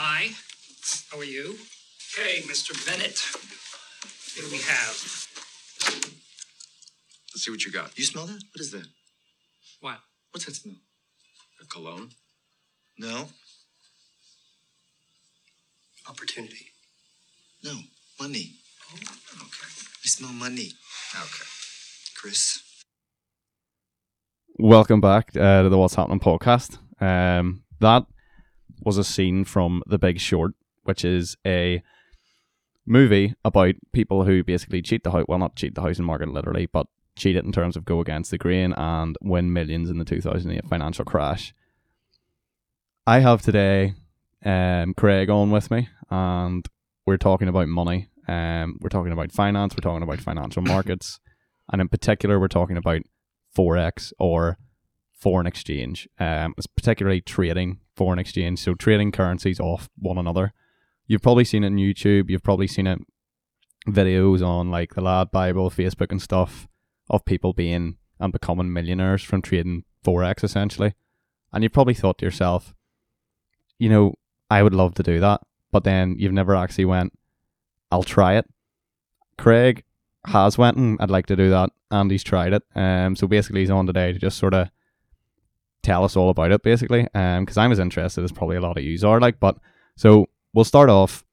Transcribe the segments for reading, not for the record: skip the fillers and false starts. Hi, how are you? Hey, Mr. Bennett. What do we have? Let's see what you got. You smell that? What is that? What? What's that smell? A cologne? No. Opportunity? No, money. Oh, okay. I smell money. Okay. Chris? Welcome back to the What's Happening podcast. That was a scene from The Big Short, which is a movie about people who basically cheat the house, well, not cheat the housing market literally, but cheat it in terms of go against the grain and win millions in the 2008 financial crash. I have today Craig on with me, and we're talking about money. We're talking about finance, we're talking about financial markets, and in particular, we're talking about Forex or foreign exchange. It's particularly trading foreign exchange, so trading currencies off one another. You've probably seen it on YouTube, you've probably seen it videos on like the Lad Bible, Facebook and stuff of people being and becoming millionaires from trading Forex essentially. And you've probably thought to yourself, you know, I would love to do that, but then you've never actually went, I'll try it. Craig has went and I'd like to do that, and he's tried it. So basically he's on today to just sort of tell us all about it basically, because I'm as interested as probably a lot of yous are, like, but so we'll start off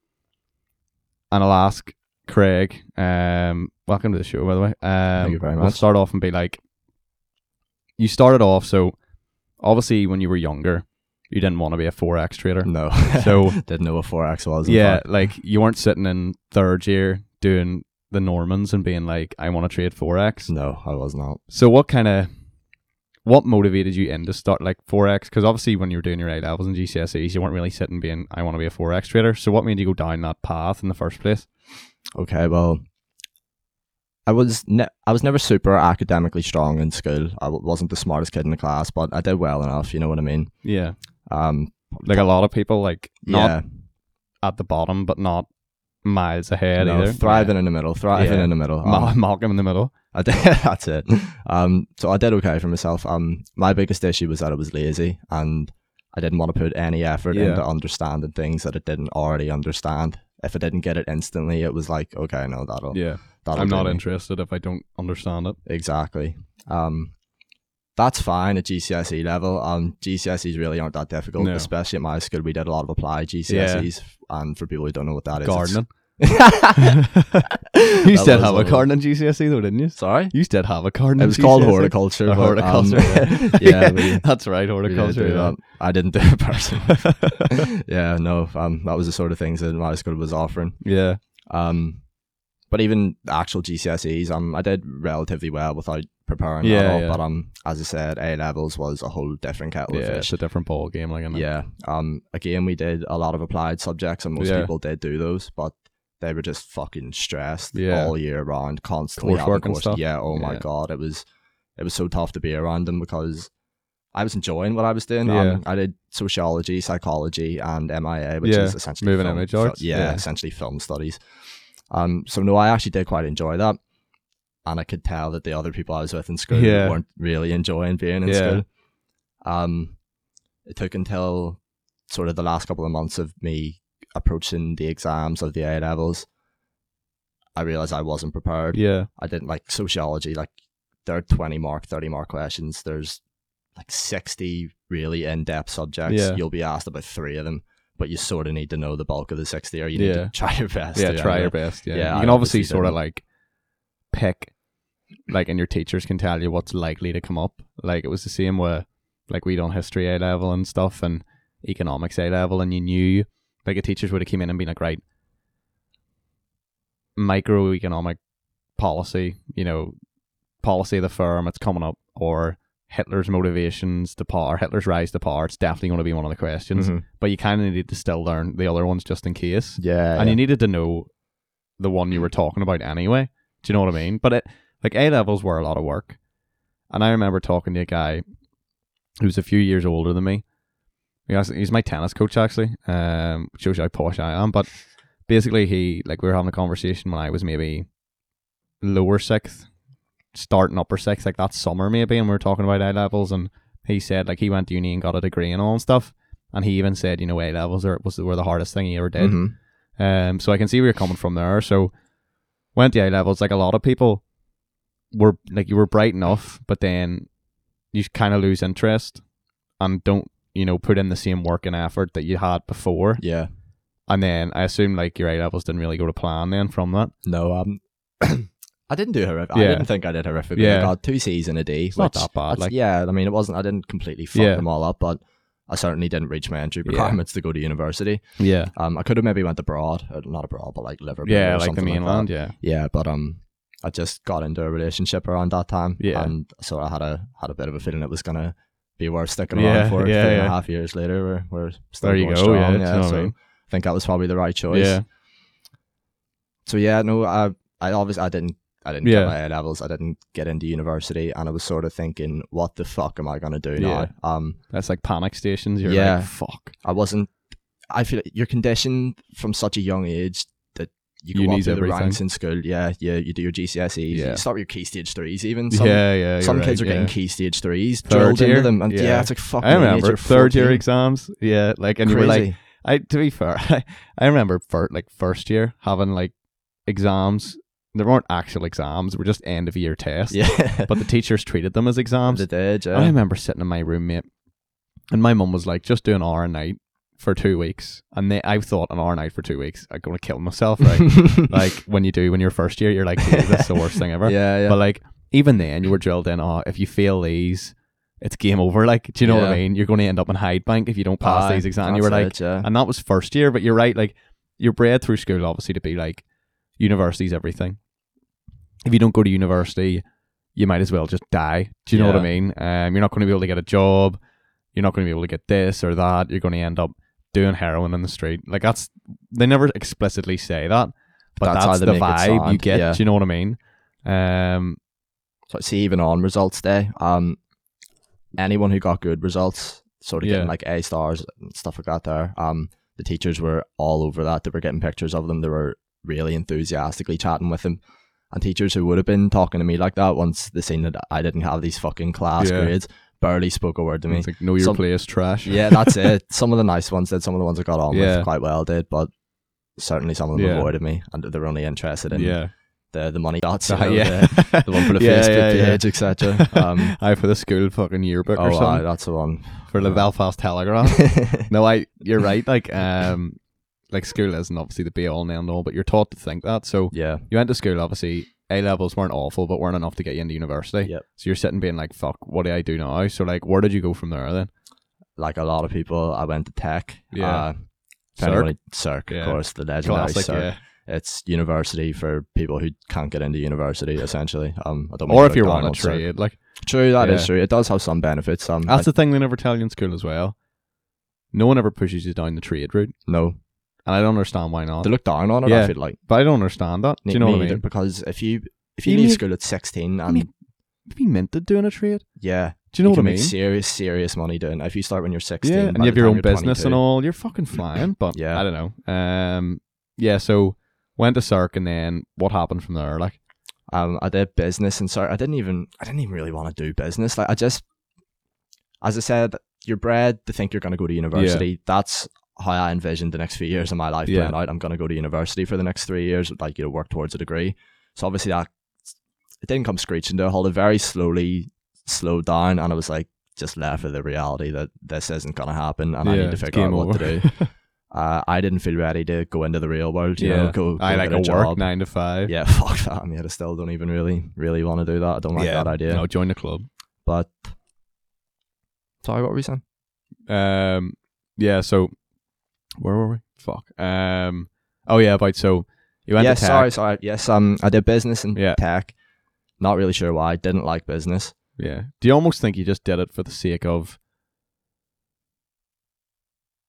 and I'll ask Craig, welcome to the show by the way. Thank you very much. We'll start off and be like, you started off, so obviously when you were younger you didn't want to be a Forex trader. No. So didn't know what Forex was. Yeah, like you weren't sitting in third year doing the Normans and being like, I want to trade Forex. No, I was not. So what motivated you into start like Forex? Because obviously when you were doing your A-levels and GCSEs, you weren't really sitting being, I want to be a Forex trader. So what made you go down that path in the first place? Okay, well, I was never super academically strong in school. I wasn't the smartest kid in the class, but I did well enough, you know what I mean? Yeah. Like a lot of people, like not at the bottom, but not miles ahead either. Thriving in the middle, in the middle. Malcolm in the Middle. I did, that's it. So I did okay for myself. My biggest issue was that I was lazy and I didn't want to put any effort into understanding things that I didn't already understand. If I didn't get it instantly, it was like, okay, no, that'll I'm not interested if I don't understand it. Exactly. That's fine at GCSE level. GCSEs really aren't that difficult, especially at my school. We did a lot of applied GCSEs, and for people who don't know what that is, gardening. You said have a garden in GCSE though, didn't you? Sorry? You said have a garden. It was called horticulture. Horticulture. Yeah, that's right, horticulture. I didn't do it personally. Yeah, no, that was the sort of things that my school was offering. Yeah. But even the actual GCSEs, I did relatively well without preparing at all. Yeah. But as I said, A-levels was a whole different kettle of fish. It's a different ball game, like, isn't it? Yeah. Again, we did a lot of applied subjects, and most people did do those, but they were just fucking stressed all year round, constantly. Coursework and stuff. Yeah, oh my God. It was so tough to be around them because I was enjoying what I was doing. Yeah. I did sociology, psychology, and MIA, which is essentially moving image arts. Essentially film studies. So no, I actually did quite enjoy that. And I could tell that the other people I was with in school weren't really enjoying being in school. It took until sort of the last couple of months of me approaching the exams of the A-levels, I realized I wasn't prepared. I didn't like sociology. Like there are 20 mark, 30 mark questions. There's like 60 really in-depth subjects. You'll be asked about 3 of them, but you sort of need to know the bulk of the 60, or you need to try your best. You can obviously sort of like pick, like, and your teachers can tell you what's likely to come up. Like it was the same with, like, we'd done history A-level and stuff and economics A-level, and you knew, like, a teachers would have came in and been like, right, microeconomic policy, you know, policy of the firm, it's coming up, or Hitler's motivations to power, Hitler's rise to power, it's definitely going to be one of the questions. But you kind of needed to still learn the other ones just in case. You needed to know the one you were talking about anyway. Do you know what I mean? But it, like, A-levels were a lot of work. And I remember talking to a guy who was a few years older than me. He's my tennis coach, actually. Shows you how posh I am. But basically, he, like, we were having a conversation when I was maybe lower sixth, starting upper sixth, like that summer maybe, and we were talking about A-levels, and he said, like, he went to uni and got a degree and all and stuff. And he even said, you know, A-levels were the hardest thing he ever did. Mm-hmm. So I can see where you're coming from there. So went to A-levels, like a lot of people were, like, you were bright enough, but then you kind of lose interest and don't, you know, put in the same work and effort that you had before. Yeah. And then I assume, like, your A-levels didn't really go to plan then from that. No, I didn't do horrific. Yeah. I didn't think I did horrifically. Yeah. I got 2 C's and a D. It's not that bad. Like, yeah, I mean, it wasn't, I didn't completely fuck them all up, but I certainly didn't reach my entry requirements to go to university. Yeah. I could have maybe went abroad, not abroad, but like Liverpool or something like the mainland, like that. Yeah. Yeah, but I just got into a relationship around that time. Yeah. And so I had a bit of a feeling it was going to be worth sticking around for 3.5 years later. We're still there, you go, strong. Yeah, so I mean, I think that was probably the right choice. Yeah. So yeah, no, I obviously I didn't get my A-levels. I didn't get into university, and I was sort of thinking, what the fuck am I gonna do now? That's like panic stations. You're like, fuck. I feel like you're conditioned from such a young age that you go up through the ranks in school. Yeah, you do your GCSE. Yeah. You start with your key stage 3s even. Some kids are getting key stage 3s drilled into them, and it's like fucking. I remember third year exams. Yeah, like, and crazy. You were like, to be fair, I remember first year having like exams. There weren't actual exams, they were just end of year tests. Yeah. But the teachers treated them as exams. They did, yeah. I remember sitting in my roommate and my mum was like, just do an hour a night for 2 weeks. And I thought an hour a night for 2 weeks, I'm gonna kill myself, right? Like when you're first year, you're like, hey, that's the worst thing ever. Yeah, yeah. But like even then you were drilled in, if you fail these, it's game over, like, do you know what I mean? You're gonna end up in Hyde Bank if you don't pass these exams. You were like, and that was first year, but you're right, like you're bred through school obviously to be like, university's everything. If you don't go to university, you might as well just die. Do you know what I mean? You're not going to be able to get a job. You're not going to be able to get this or that. You're going to end up doing heroin in the street. Like, that's, they never explicitly say that, but that's the vibe you get. Yeah. Do you know what I mean? So I see even on results day, anyone who got good results, sort of getting like A stars and stuff like that there, the teachers were all over that. They were getting pictures of them. They were really enthusiastically chatting with them. And teachers who would have been talking to me like that once they seen that I didn't have these fucking class grades, barely spoke a word to me. It's like, know your place, trash. Yeah, that's it. Some of the nice ones did, some of the ones I got on with quite well did, but certainly some of them avoided me, and they were only interested in the money dots, you know, the one for the Facebook page, etc. For the school fucking yearbook or something. That's the one. For the Belfast Telegraph. No, you're right, like, like school isn't obviously the be all and end all, but you're taught to think that. So you went to school, obviously A-levels weren't awful, but weren't enough to get you into university. Yep. So you're sitting being like, fuck, what do I do now? So like, where did you go from there then? Like a lot of people, I went to tech. Yeah. Cirque, of course, the legendary classic, Cirque. Yeah. It's university for people who can't get into university, essentially. I don't. Or if you're on a trade, like. True, that is true. It does have some benefits. That's the thing they never tell you in school as well. No one ever pushes you down the trade route. No. And I don't understand why not. They look down on it, I feel like. But I don't understand that. Do you know what I mean? Because if you leave school at 16 and... You'd be minted doing a trade. Yeah. Do you know what I mean? You can make serious, serious money doing it. If you start when you're 16... Yeah, and you have your own business 22. And all. You're fucking flying, but I don't know. So went to Cirque, and then what happened from there? Like, I did business in Cirque. I didn't even really want to do business. Like, I just... As I said, you're bred to think you're going to go to university. Yeah. That's... how I envisioned the next few years of my life playing out. I'm going to go to university for the next 3 years, like, you know, work towards a degree. So obviously that, it didn't come screeching to a halt. It very slowly slowed down, and I was like, just left with the reality that this isn't going to happen, and I need to figure out what to do. I didn't feel ready to go into the real world, you know, go I like a job. Work 9 to 5. Yeah, fuck that. I mean, I still don't even really want to do that. I don't like that idea. No, join the club. But, sorry, what were we saying? So, where were we? Fuck. So you went to tech. Sorry. Yes, I did business and tech. Not really sure why. Didn't like business. Yeah. Do you almost think you just did it for the sake of,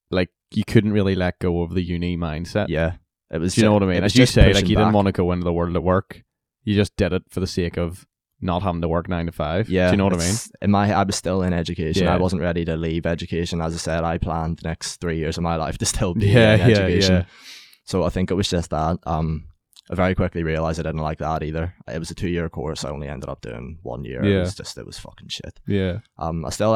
like, you couldn't really let go of the uni mindset? Yeah. It was. Do you know what I mean? As you say, like, you didn't want to go into the world at work. You just did it for the sake of not having to work 9 to 5. Yeah. Do you know what I mean? In my head, I was still in education. Yeah. I wasn't ready to leave education. As I said, I planned the next 3 years of my life to still be in education. Yeah. So I think it was just that. I very quickly realized I didn't like that either. It was a 2-year course. I only ended up doing 1 year. Yeah. It was fucking shit. Yeah. I still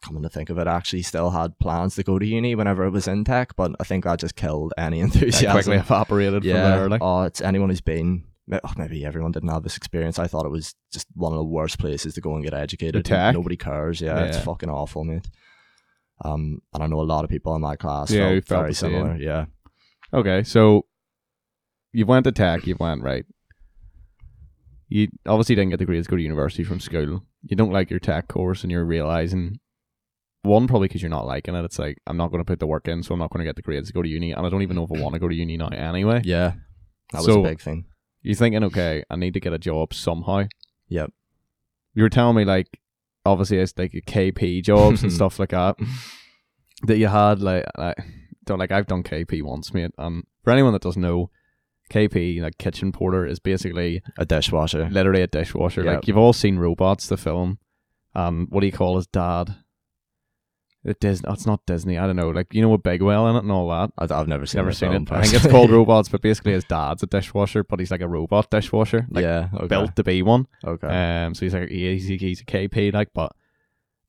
coming to think of it, actually still had plans to go to uni whenever it was in tech, but I think I just killed any enthusiasm. Yeah, quickly evaporated from there. Like, it's anyone who's been, maybe everyone didn't have this experience. I thought it was just one of the worst places to go and get educated. Nobody cares. Yeah, it's fucking awful, mate. And I know a lot of people in my class felt very similar. Yeah. Okay, so you went to tech, you went right. You obviously didn't get the grades to go to university from school. You don't like your tech course, and you're realizing, one, probably because you're not liking it. It's like, I'm not going to put the work in, so I'm not going to get the grades to go to uni, and I don't even know if I want to go to uni now anyway. Yeah, that was a big thing. You're thinking, okay, I need to get a job somehow. Yep. You were telling me, like, obviously it's like KP jobs and stuff like that, that you had, like I've done KP once, mate. For anyone that doesn't know, KP, like kitchen porter, is basically a dishwasher. Literally a dishwasher. Yep. Like, you've all seen Robots, the film. What do you call his dad? It's not Disney. I don't know. Like, you know, a Bigwell in it and all that. I've never seen it. I think it's called Robots, but basically his dad's a dishwasher, but he's like a robot dishwasher. Like, built to be one. Okay. So he's like he's a KP, like, but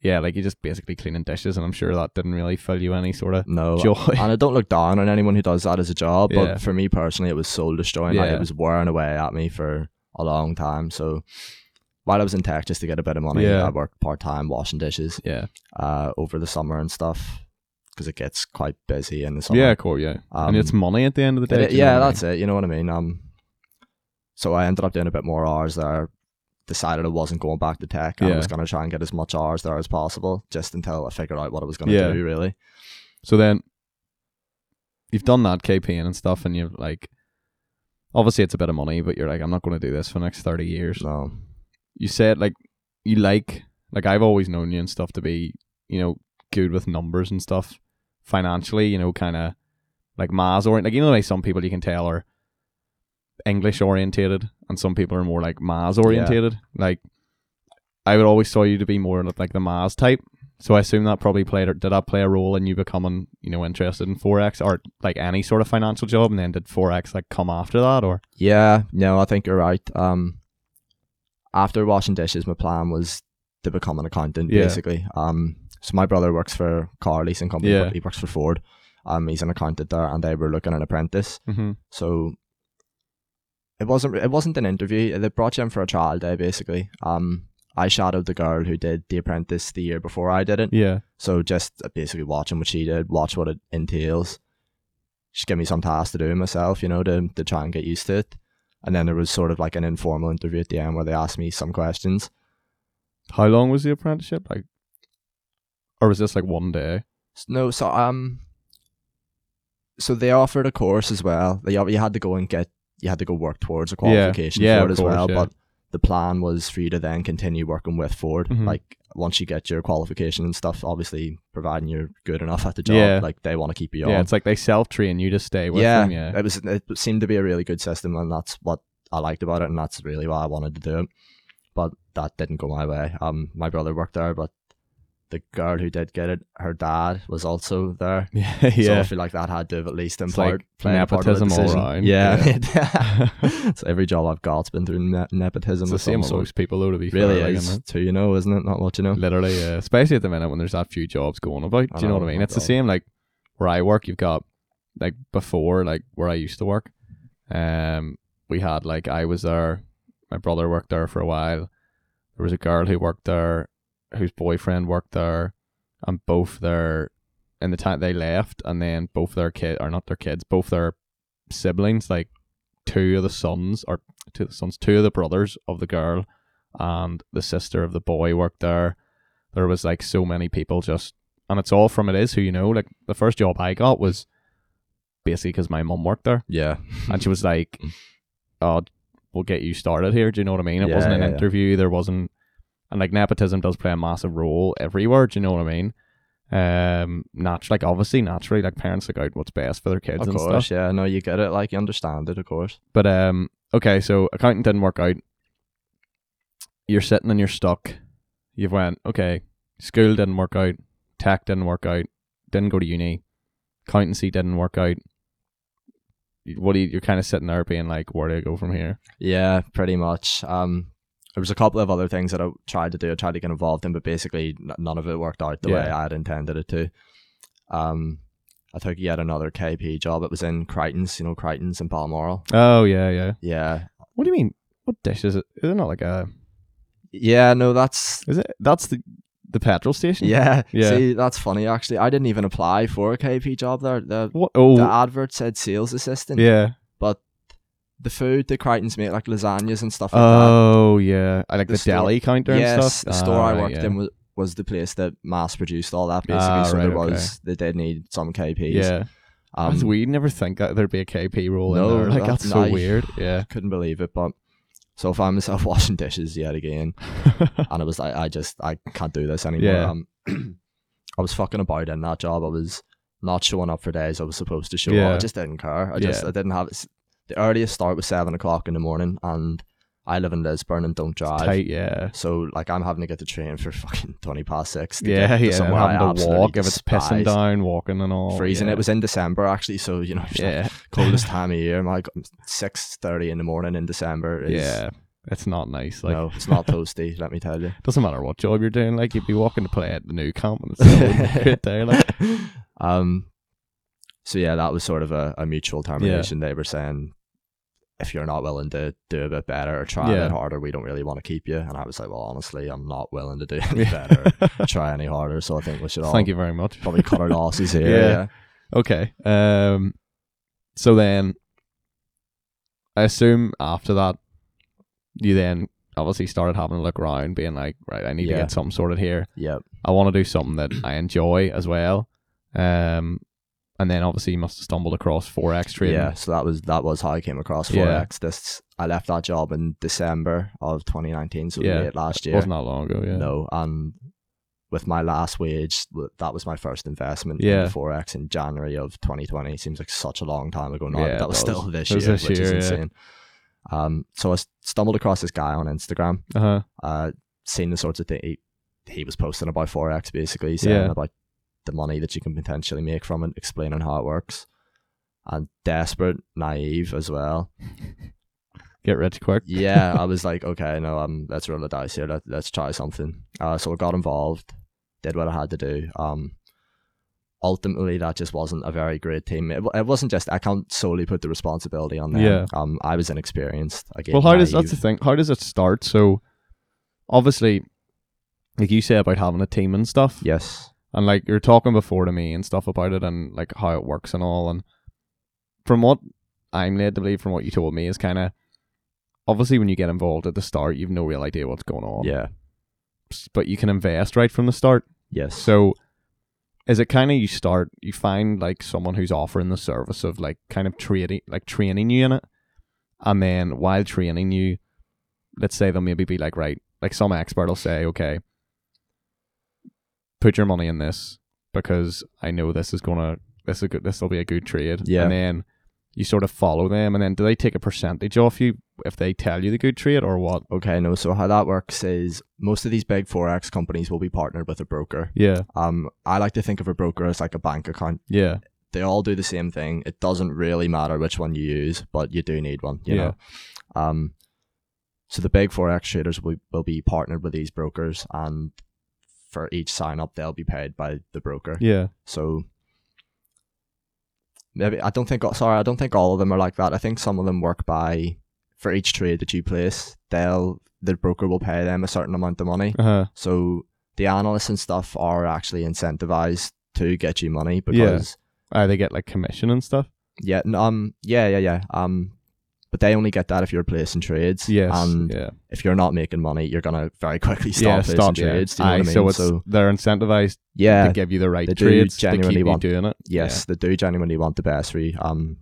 yeah, like, you're just basically cleaning dishes, and I'm sure that didn't really fill you any sort of joy. And I don't look down on anyone who does that as a job, but for me personally, it was soul destroying. Yeah. Like, it was wearing away at me for a long time. So while I was in tech, just to get a bit of money, I worked part-time washing dishes over the summer and stuff, because it gets quite busy in the summer. Yeah, cool, yeah. And it's money at the end of the day. That's it. You know what I mean? So I ended up doing a bit more hours there. Decided I wasn't going back to tech. I was going to try and get as much hours there as possible, just until I figured out what I was going to do, really. So then, you've done that KPN and stuff, and you've, like, obviously it's a bit of money, but you're like, I'm not going to do this for the next 30 years. No. You said, like, you like, I've always known you and stuff to be, you know, good with numbers and stuff, financially, you know, kind of, like, maths oriented. Like, you know, like, some people you can tell are English orientated, and some people are more like maths orientated. Yeah. Like, I would always saw you to be more like the maths type, so I assume that probably did that play a role in you becoming, you know, interested in Forex or like any sort of financial job, and then did Forex like come after that, or? Yeah, no, I think you're right. After washing dishes, my plan was to become an accountant, basically. So my brother works for car leasing company, but he works for Ford. He's an accountant there, and they were looking at an apprentice. Mm-hmm. So It wasn't an interview. They brought you in for a trial day, basically. I shadowed the girl who did The Apprentice the year before I did it. Yeah. So just basically watching what she did, watch what it entails. She gave me some tasks to do myself, you know, to try and get used to it. And then there was sort of like an informal interview at the end where they asked me some questions. How long was the apprenticeship? Like, or was this like one day? No, so so they offered a course as well. You had to go work towards a qualification for it as well. Yeah. But the plan was for you to then continue working with Ford. Mm-hmm. Like, once you get your qualification and stuff, obviously, providing you're good enough at the job, like, they want to keep you on. Yeah, it's like they self-train you to stay with them. Yeah, it seemed to be a really good system, and that's what I liked about it, and that's really why I wanted to do it. But that didn't go my way. My brother worked there, but the girl who did get it, her dad was also there. Yeah, yeah. So I feel like that had to have at least played a part of the decision. Nepotism all around. Yeah. So every job I've got's been through nepotism. It's the same sorts of people, though, to be fair. Really is. Too, you know, isn't it? Not what you know. Literally, yeah. Especially at the minute when there's that few jobs going about. Do you know what I mean? It's the same, like, where I work, you've got, like, before, like, where I used to work, we had, like, I was there, my brother worked there for a while, there was a girl who worked there, whose boyfriend worked there, and both their, in the time they left, and then both their siblings, like two of the brothers of the girl and the sister of the boy worked there. There was like so many people just, and it's all from it is who you know. Like, the first job I got was basically because my mum worked there. Yeah. And she was like, oh, we'll get you started here. Do you know what I mean? It wasn't an interview. There wasn't. And, like, nepotism does play a massive role everywhere, do you know what I mean? Naturally, like, parents look out what's best for their kids and stuff. Of course, yeah, no, you get it, like, you understand it, of course. But, okay, so accounting didn't work out. You're sitting and you're stuck. You've went, okay, school didn't work out, tech didn't work out, didn't go to uni, accountancy didn't work out. You're kind of sitting there being like, where do I go from here? Yeah, pretty much. There was a couple of other things that I tried to do. I tried to get involved in, but basically none of it worked out the way I had intended it to. I took yet another KP job. It was in Crichton's, you know, Crichton's in Balmoral. Oh, yeah, yeah. Yeah. What do you mean? What dish is it? Is it not like a... Yeah, no, that's... Is it? That's the petrol station? Yeah. Yeah. See, that's funny, actually. I didn't even apply for a KP job there. The advert said sales assistant. Yeah. But the food that Crichton's made, like lasagnas and stuff like that. Oh, yeah. I like the deli counter and stuff? Yes, the store I worked in was the place that mass produced all that, basically. They did need some KPs. Yeah. We'd never think that there'd be a KP role in there. Like, that's so weird. Yeah. Couldn't believe it, but so I found myself washing dishes yet again. And it was like, I can't do this anymore. Yeah. I was fucking about in that job. I was not showing up for days I was supposed to show up. I just didn't care. I didn't have it. The earliest start was 7:00 in the morning, and I live in Lisburn and don't drive. Tight, yeah. So like I'm having to get the train for fucking 20 past 6 to get to somewhere. Having to walk if it's pissing down, walking and all. Freezing. Yeah. It was in December actually, so you know, coldest time of year. My 6:30 in the morning in December is it's not nice. Like, no, it's not toasty. Let me tell you. Doesn't matter what job you're doing. Like you'd be walking to play at the new camp and it's a great day. Like, so yeah, that was sort of a mutual termination. They were saying, if you're not willing to do a bit better or try a bit harder, we don't really want to keep you. And I was like, well, honestly, I'm not willing to do any better, try any harder. So I think we should all... Thank you very much. Probably cut our losses here. Yeah. Okay. So then, I assume after that, you then obviously started having a look around, being like, right, I need to get something sorted here. Yep. I want to do something that I enjoy as well. And then obviously you must have stumbled across Forex trading. Yeah, so that was how I came across Forex. I left that job in December of 2019, so late last year. It wasn't that long ago, yeah. No, and with my last wage, that was my first investment in Forex in January of 2020. It seems like such a long time ago now, but that was still this year, which is insane. So I stumbled across this guy on Instagram. Uh-huh. Seen the sorts of things he was posting about Forex, basically saying about the money that you can potentially make from it, explaining how it works, and desperate, naive as well. Get rich quick. Yeah, I was like, okay, no, let's roll the dice here. Let's try something. So I got involved, did what I had to do. Ultimately, that just wasn't a very great team. It wasn't just I can't solely put the responsibility on them. Yeah. I was inexperienced. Again, well, that's the thing. How does it start? So, obviously, like you say about having a team and stuff. Yes. And like you're talking before to me and stuff about it and like how it works and all, and from what I'm led to believe from what you told me is kind of obviously when you get involved at the start you've no real idea what's going on. Yeah. But you can invest right from the start. Yes. So is it kind of you find like someone who's offering the service of like kind of training you in it, and then while training you, let's say they'll maybe be like, right, like some expert will say, okay, put your money in this because I know this will be a good trade. Yeah. And then you sort of follow them, and then do they take a percentage off you if they tell you the good trade or what? Okay, no. So how that works is most of these big Forex companies will be partnered with a broker. Yeah. I like to think of a broker as like a bank account. Yeah. They all do the same thing. It doesn't really matter which one you use, but you do need one, you know? So the big Forex traders will be partnered with these brokers, and for each sign-up, they'll be paid by the broker. Yeah. So, I don't think all of them are like that. I think some of them work by, for each trade that you place, the broker will pay them a certain amount of money. Uh-huh. So, the analysts and stuff are actually incentivized to get you money because... Yeah. They get, like, commission and stuff? Yeah. But they only get that if you're placing trades. Yes, and if you're not making money, you're going to very quickly stop placing trades. Do you know what I mean? So they're incentivized to give you the right trades to keep you doing it. Yes, they do genuinely want the best for you.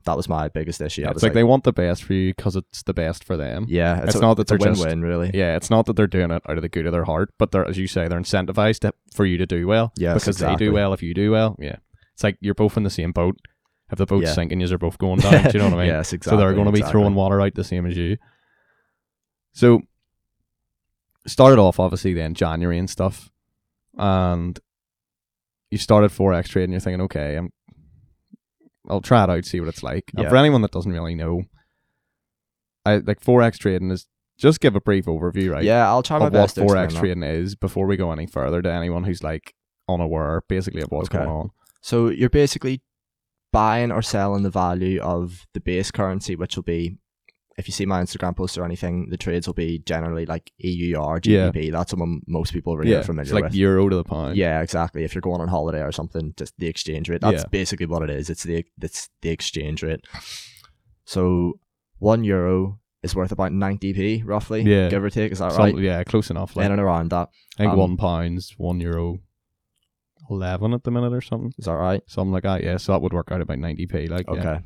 That was my biggest issue. It's like they want the best for you because it's the best for them. Yeah, it's not that they're just... It's a win-win, really. Yeah, it's not that they're doing it out of the good of their heart, but they're, as you say, they're incentivized for you to do well. Yes, because they do well if you do well. Yeah. It's like you're both in the same boat. If the boat's sinking, you're both going down. Do you know what I mean? Yes, exactly. So they're going to be throwing water out the same as you. So, started off, obviously, then January and stuff. And you started Forex trade and you're thinking, okay, I'll try it out, see what it's like. Yeah. And for anyone that doesn't really know, Forex trading is just give a brief overview, right? Yeah, I'll try my best to explain what Forex trading is before we go any further to anyone who's like unaware basically of what's going on. So you're basically buying or selling the value of the base currency, which will be, if you see my Instagram post or anything, the trades will be generally like EUR, GBP. Yeah. That's what most people are familiar it's like with. Like euro to the pound. Yeah, exactly. If you're going on holiday or something, just the exchange rate. That's basically what it is. It's the exchange rate. So €1 is worth about 90p roughly, give or take. Is that right? Yeah, close enough. Like, in and around that. I think £1, €1. 11 at the minute or something. Is that right? Something like that, yeah. So that would work out about 90p. Like, okay. Yeah.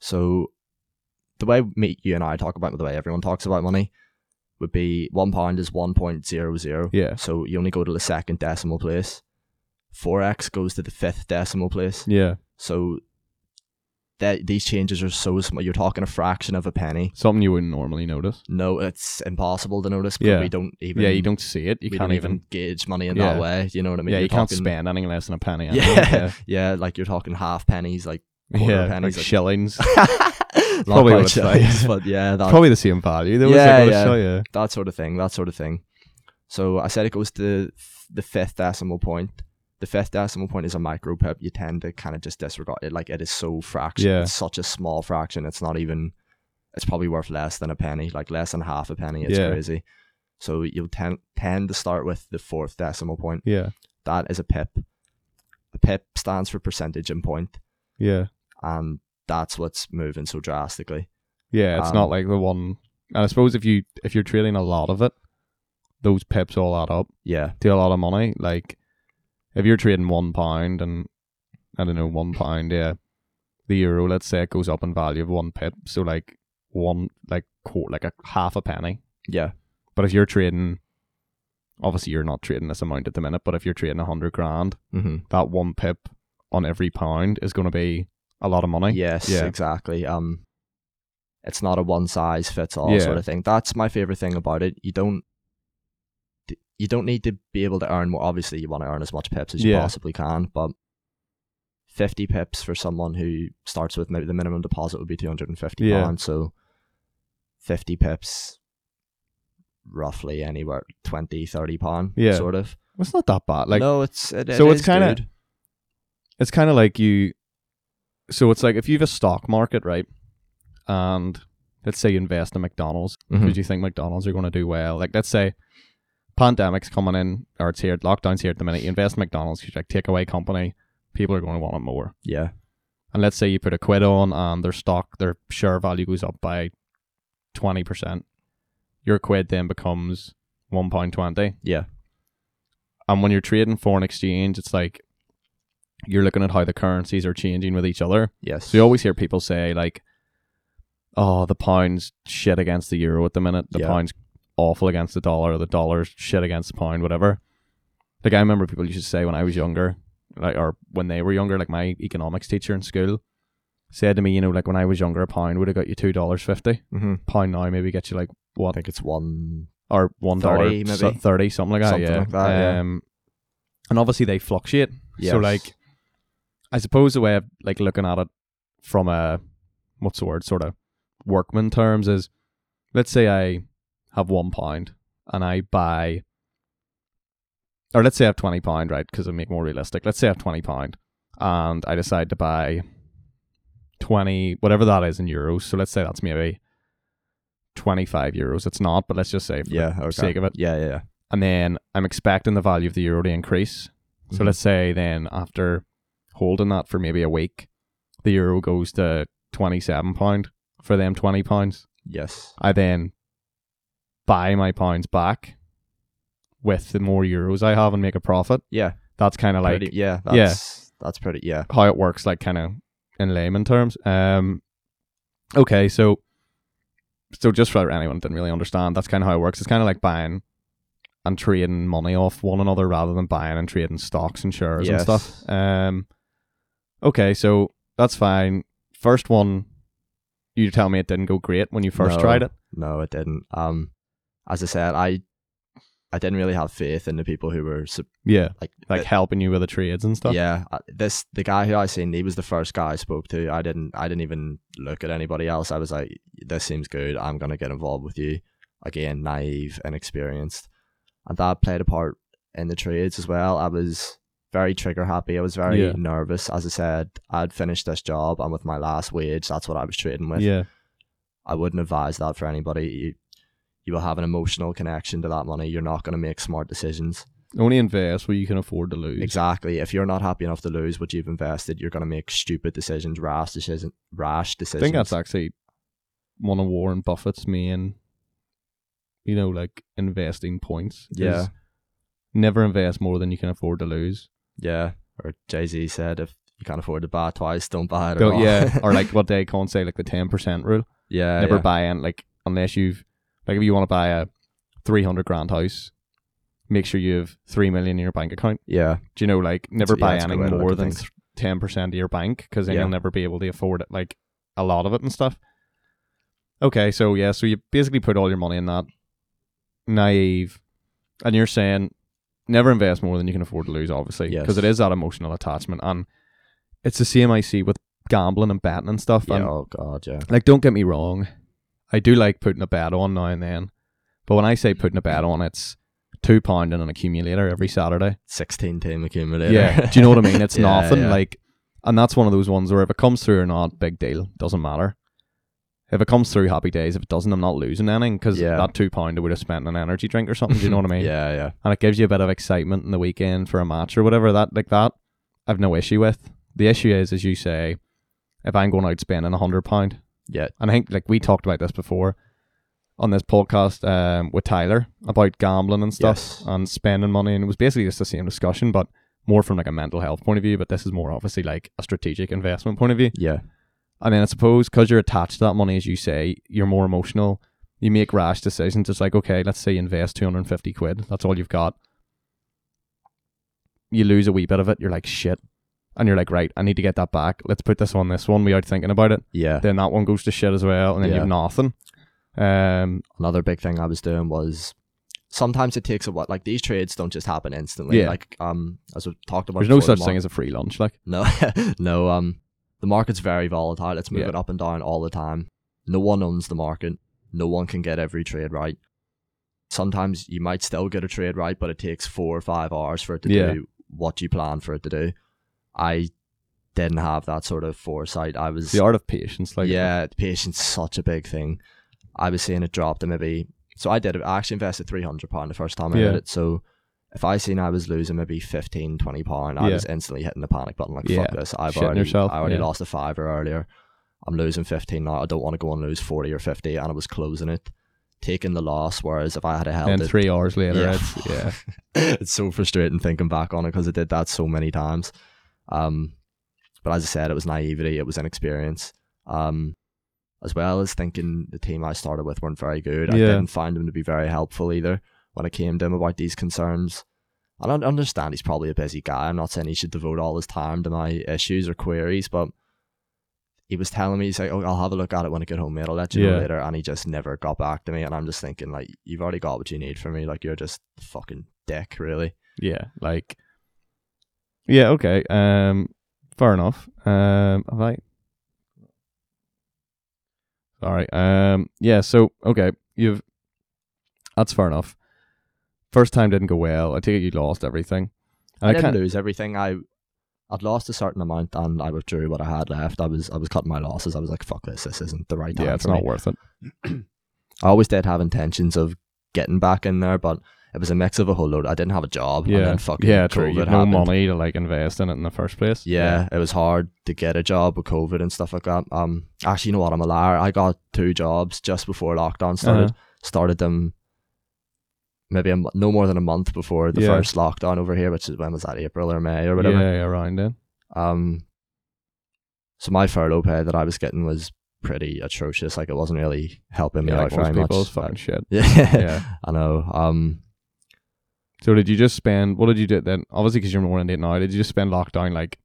So the way you and I talk about, the way everyone talks about money, would be £1 is 1.00. Yeah. So you only go to the second decimal place. Forex goes to the fifth decimal place. Yeah. So these changes are so small. You're talking a fraction of a penny. Something you wouldn't normally notice. No, it's impossible to notice. Yeah. We don't even. Yeah, you don't see it. You can't even gauge money in that way. You know what I mean? Yeah, you can't spend anything less than a penny. Yeah, like you're talking half pennies, like quarter pennies, like shillings. Probably what it's like, but that's probably the same value. That sort of thing. So I said it goes to the fifth decimal point. The fifth decimal point is a micro pip. You tend to kind of just disregard it. Like, it is so fraction. Yeah. It's such a small fraction. It's not even. It's probably worth less than a penny. Like less than half a penny. It's crazy. So you'll tend to start with the fourth decimal point. Yeah. That is a pip. A pip stands for percentage in point. Yeah. And that's what's moving so drastically. Yeah, it's not like the one. And I suppose if you're trading a lot of it, those pips all add up. Yeah, to a lot of money. Like if you're trading £1 and I don't know £1, the euro, let's say, it goes up in value of one pip, so like one like a half a penny. Yeah, but if you're trading, obviously you're not trading this amount at the minute. But if you're trading 100 grand, that one pip on every pound is going to be a lot of money. Yes, exactly. It's not a one size fits all sort of thing. That's my favorite thing about it. You don't need to be able to earn more. Obviously, you want to earn as much pips as you possibly can, but 50 pips for someone who starts with maybe the minimum deposit would be £250. So 50 pips, roughly anywhere £20-30 sort of. It's not that bad. Like, no, it's kind of like you. So it's like if you have a stock market, right, and let's say you invest in McDonald's, because you think McDonald's are going to do well. Like, let's say pandemic's coming in, or it's here, lockdown's here at the minute, you invest in McDonald's, you're like takeaway company, people are going to want it more. Yeah. And let's say you put £1 on and their share value goes up by 20%. Your £1 then becomes £1.20. Yeah. And when you're trading foreign exchange, it's like, you're looking at how the currencies are changing with each other. Yes. So you always hear people say like, oh, the pound's shit against the euro at the minute. The pound's awful against the dollar. Or the dollar's shit against the pound, whatever. Like, I remember people used to say when I was younger, like, or when they were younger, like my economics teacher in school said to me, you know, like when I was younger, a pound would have got you $2.50. Pound now maybe gets you like, what? I think it's $1.30, something like that. And obviously they fluctuate. Yes. So like, I suppose the way of like looking at it from a sort of workman terms is, let's say I have £1 and I buy, or let's say I have £20, right? Because I make more realistic. Let's say I have £20 and I decide to buy 20, whatever that is in euros. So let's say that's maybe €25. It's not, but let's just say for the sake of it. Yeah. And then I'm expecting the value of the euro to increase. So let's say then after holding that for maybe a week, the euro goes to £27 for them £20. Yes. I then buy my pounds back with the more euros I have and make a profit. Yeah. That's kind of like how it works, like kind of in layman terms. Okay, so just for anyone who didn't really understand, that's kind of how it works. It's kind of like buying and trading money off one another rather than buying and trading stocks and shares and stuff. Okay, so that's fine. First one, you tell me it didn't go great when you first tried it. No, it didn't. As I said, I didn't really have faith in the people who were helping you with the trades and stuff. Yeah, the guy who I seen, he was the first guy I spoke to. I didn't even look at anybody else. I was like, this seems good. I'm gonna get involved with you. again, naive and inexperienced. And that played a part in the trades as well. I was very trigger happy. I was very nervous. As I said, I'd finished this job, and with my last wage, that's what I was trading with. Yeah. I wouldn't advise that for anybody. You will have an emotional connection to that money. You're not going to make smart decisions. Only invest where you can afford to lose. Exactly. If you're not happy enough to lose what you've invested, you're going to make stupid decisions, rash decisions. I think that's actually one of Warren Buffett's main, you know, like investing points. Yeah. Never invest more than you can afford to lose. Yeah. Or Jay-Z said, if you can't afford to buy it twice, don't buy it at all. Yeah. Or like what they can't say, like the 10% rule. Yeah. Never buy in, like, unless you've, like, if you want to buy a 300 grand house, make sure you have 3 million in your bank account. Yeah. Do you know, like, never buy anything more than 10% of your bank, because then you'll never be able to afford it, like, a lot of it and stuff. Okay, so yeah, so you basically put all your money in that. Naive. And you're saying never invest more than you can afford to lose, obviously, because it is that emotional attachment. And it's the same I see with gambling and betting and stuff. Yeah, and, oh God, yeah. Like, don't get me wrong. I do like putting a bet on now and then. But when I say putting a bet on, it's £2 in an accumulator every Saturday. 16-team accumulator. Yeah. Do you know what I mean? It's nothing. Yeah. Like, and that's one of those ones where if it comes through or not, big deal. Doesn't matter. If it comes through, happy days. If it doesn't, I'm not losing anything, because that £2 I would have spent on an energy drink or something. Do you know what I mean? Yeah, yeah. And it gives you a bit of excitement in the weekend for a match or whatever. That, like, that, I've no issue with. The issue is, as you say, if I'm going out spending £100. Yeah. And I think, like, we talked about this before on this podcast with Tyler about gambling and stuff and spending money, and it was basically just the same discussion, but more from like a mental health point of view. But this is more obviously like a strategic investment point of view. Yeah. And then I suppose because you're attached to that money, as you say, you're more emotional. You make rash decisions. It's like, okay, let's say you invest 250 quid. That's all you've got. You lose a wee bit of it. You're like, shit. And you're like, right, I need to get that back. Let's put this on this one without thinking about it. Yeah. Then that one goes to shit as well. And then you have nothing. Another big thing I was doing was sometimes it takes a while. Like, these trades don't just happen instantly. Yeah. Like, as we talked about, there's no such thing as a free lunch. Like, no. The market's very volatile. It's moving up and down all the time. No one owns the market. No one can get every trade right. Sometimes you might still get a trade right, but it takes 4 or 5 hours for it to do what you plan for it to do. I didn't have that sort of foresight. I was the art of patience. Like, patience is such a big thing. I was seeing it drop to maybe, so I did it. I actually invested £300 the first time I did it. So if I seen I was losing maybe £15-20, I was instantly hitting the panic button. Like, fuck this. I already lost a fiver earlier. I'm losing 15 now. I don't want to go and lose 40 or 50. And I was closing it, taking the loss. Whereas if I had held it, and 3 hours later, it's so frustrating thinking back on it, because I did that so many times. But as I said, it was naivety. It was inexperience. As well as thinking the team I started with weren't very good. I didn't find them to be very helpful either when it came to him about these concerns. I don't understand, he's probably a busy guy. I'm not saying he should devote all his time to my issues or queries, but he was telling me, he's like, oh, I'll have a look at it when I get home, mate. I'll let you know later. And he just never got back to me. And I'm just thinking, like, you've already got what you need from me. Like, you're just a fucking dick, really. Yeah, like... Yeah, okay. Fair enough. Have I... All right. Yeah, so, okay. You've... That's fair enough. First time didn't go well. I take it you lost everything. I didn't lose everything. I'd lost a certain amount, and I withdrew what I had left. I was cutting my losses. I was like, fuck this. This isn't the right time. Yeah, it's not worth it. I always did have intentions of getting back in there, but... It was a mix of a whole load. I didn't have a job. Yeah, and then fucking true. You had no money to like invest in it in the first place. Yeah, it was hard to get a job with COVID and stuff like that. Actually, you know what? I'm a liar. I got 2 jobs just before lockdown started. Started them maybe no more than a month before the first lockdown over here, which is, when was that? April or May or whatever. Yeah, around then. So my furlough pay that I was getting was pretty atrocious. Like, it wasn't really helping me out very much. People's fucking shit. Yeah, I know. So did you just spend, what did you do then? Obviously, because you're more in it now, did you just spend lockdown like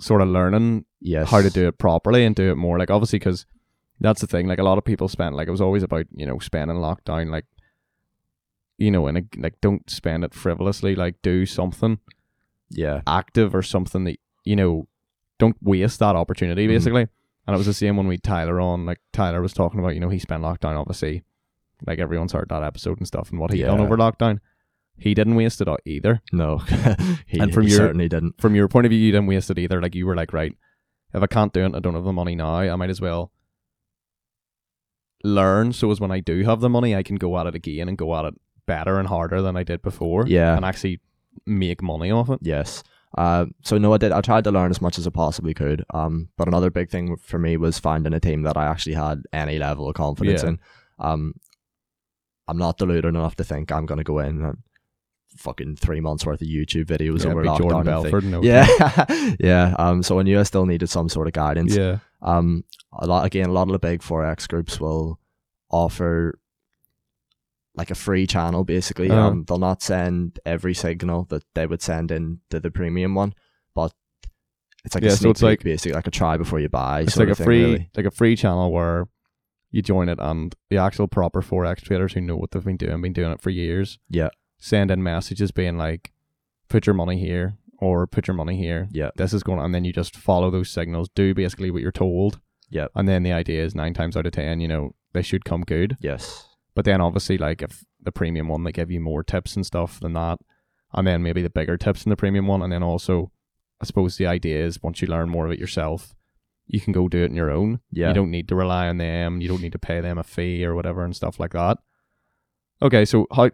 sort of learning how to do it properly and do it more? Like, obviously, because that's the thing, like a lot of people spent, like it was always about, you know, spending lockdown, like, you know, and like don't spend it frivolously, like do something active or something that, you know, don't waste that opportunity basically. And it was the same when we Tyler on, like Tyler was talking about, you know, he spent lockdown obviously like everyone's heard that episode and stuff and what he done over lockdown. He didn't waste it either. No, he certainly didn't. From your point of view, you didn't waste it either. Like, you were like, right, if I can't do it, I don't have the money now, I might as well learn so as when I do have the money, I can go at it again and go at it better and harder than I did before. Yeah. And actually make money off it. Yes. So no, I tried to learn as much as I possibly could. But another big thing for me was finding a team that I actually had any level of confidence in. I'm not deluded enough to think I'm going to go in and fucking 3 months worth of YouTube videos over lockdown. Belford, no So I knew I still needed some sort of guidance. A lot of the big Forex groups will offer like a free channel basically. They'll not send every signal that they would send in to the premium one, but it's like a sneak peek, like, basically, like a try before you buy. It's sort like of a thing, free, really. Like a free channel where you join it, and the actual proper Forex traders who know what they've been doing it for years. Yeah. Send in messages being like, put your money here or put your money here. Yeah. This is going on. And then you just follow those signals, do basically what you're told. Yeah. And then the idea is 9 times out of 10, you know, they should come good. Yes. But then obviously, like, if the premium one, they give you more tips and stuff than that. And then maybe the bigger tips in the premium one. And then also, I suppose the idea is once you learn more of it yourself, you can go do it on your own. Yeah. You don't need to rely on them. You don't need to pay them a fee or whatever and stuff like that. Okay. So how...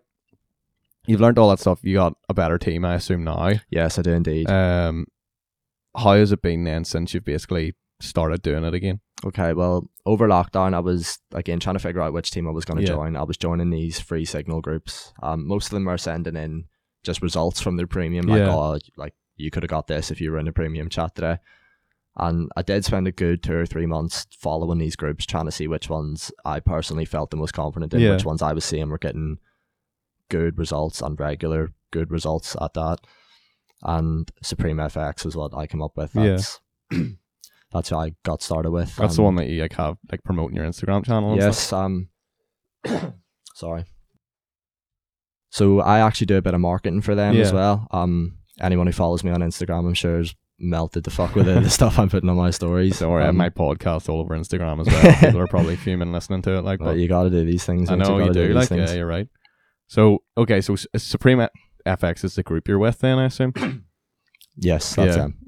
You've learned all that stuff. You got a better team, I assume, now. Yes, I do indeed. How has it been then since you've basically started doing it again? Okay, well, over lockdown, I was, again, trying to figure out which team I was going to join. I was joining these free signal groups. Most of them were sending in just results from their premium. Like, oh, like, you could have got this if you were in the premium chat today. And I did spend a good 2 or 3 months following these groups, trying to see which ones I personally felt the most confident in, which ones I was seeing were getting... good results and regular good results at that, and Supreme FX is what I came up with. That's how I got started with. That's the one that you like have like promoting your Instagram channel. And sorry. So I actually do a bit of marketing for them as well. Anyone who follows me on Instagram, I'm sure, is melted the fuck with the stuff I'm putting on my stories. Don't worry, I have my podcast all over Instagram as well. People are probably fuming listening to it. Like, but you got to do these things. I know you do. Like, yeah, you're right. So, okay, so Supreme FX is the group you're with then, I assume? Yes, that's them.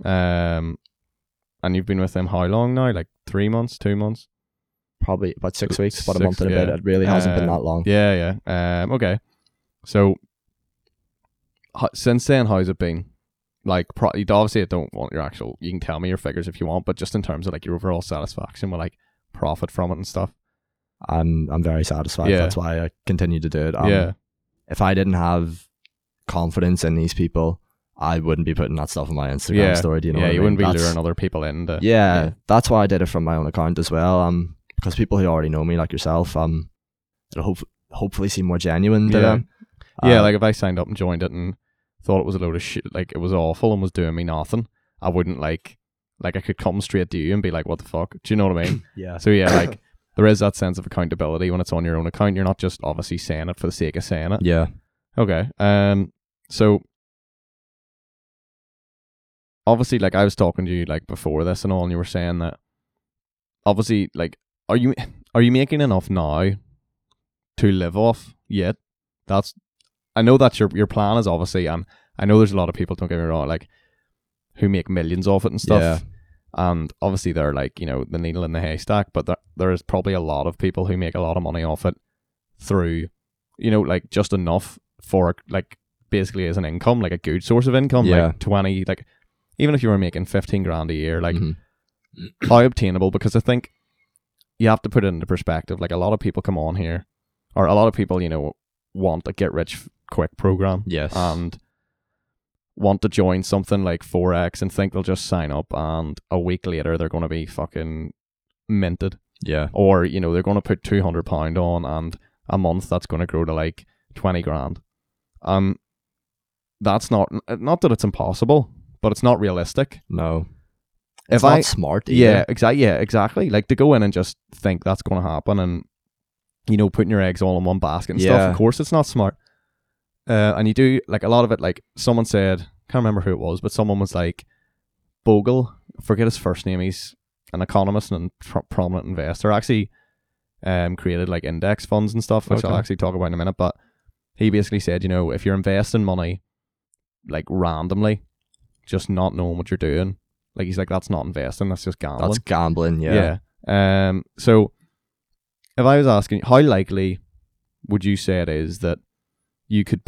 And you've been with them how long now? Like 3 months, 2 months? Probably about 6 weeks, about a month and a bit. It really hasn't been that long. Okay. So, since then, how's it been? Like, obviously, I don't want your actual, you can tell me your figures if you want, but just in terms of like your overall satisfaction with like profit from it and stuff. I'm very satisfied. That's why I continue to do it. If I didn't have confidence in these people, I wouldn't be putting that stuff on my Instagram story. Do you know what I mean? Wouldn't be luring other people in. That's why I did it from my own account as well. Because people who already know me, like yourself, it'll hopefully seem more genuine to them. Like if I signed up and joined it and thought it was a load of shit, like it was awful and was doing me nothing, I wouldn't like I could come straight to you and be like, what the fuck? Do you know what I mean? So like. There is that sense of accountability when it's on your own account. You're not just obviously saying it for the sake of saying it. So obviously, like I was talking to you like before this and all, and you were saying that obviously, like, are you making enough now to live off yet? I know that's your plan is obviously, and I know there's a lot of people, don't get me wrong, like who make millions off it and stuff. And obviously they're like, you know, the needle in the haystack, but there is probably a lot of people who make a lot of money off it through, you know, like just enough for like basically as an income, like a good source of income, like 20, like even if you were making 15 grand a year, like how obtainable, because I think you have to put it into perspective. Like a lot of people come on here, or a lot of people, you know, want a get rich quick program. And want to join something like Forex and think they'll just sign up and a week later they're going to be fucking minted. Or, you know, they're going to put £200 on and a month that's going to grow to like 20 grand. That's not that it's impossible, but it's not realistic. It's not smart either. Yeah, exactly. Like to go in and just think that's going to happen and, you know, putting your eggs all in one basket and stuff. Of course it's not smart. And you do, like, a lot of it, like, someone said, can't remember who it was, but someone was like, Bogle, forget his first name, he's an economist and prominent investor. Actually, created like index funds and stuff, which I'll actually talk about in a minute. But he basically said, you know, if you're investing money like randomly, just not knowing what you're doing, like he's like, that's not investing, that's just gambling. That's gambling, yeah. So if I was asking, how likely would you say it is that you could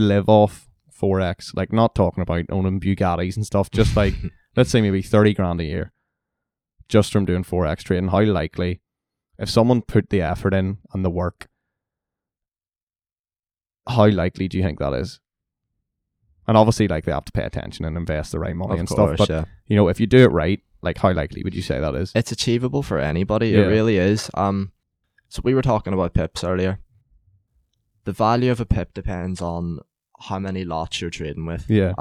live off Forex, like not talking about owning Bugattis and stuff, just like let's say maybe 30 grand a year just from doing Forex trading? How likely, if someone put the effort in and the work, how likely do you think that is? And obviously, like, they have to pay attention and invest the right money and stuff. But, you know, if you do it right, like, how likely would you say that is? It's achievable for anybody. Yeah. It really is. So we were talking about pips earlier. The value of a pip depends on how many lots you're trading with. Yeah.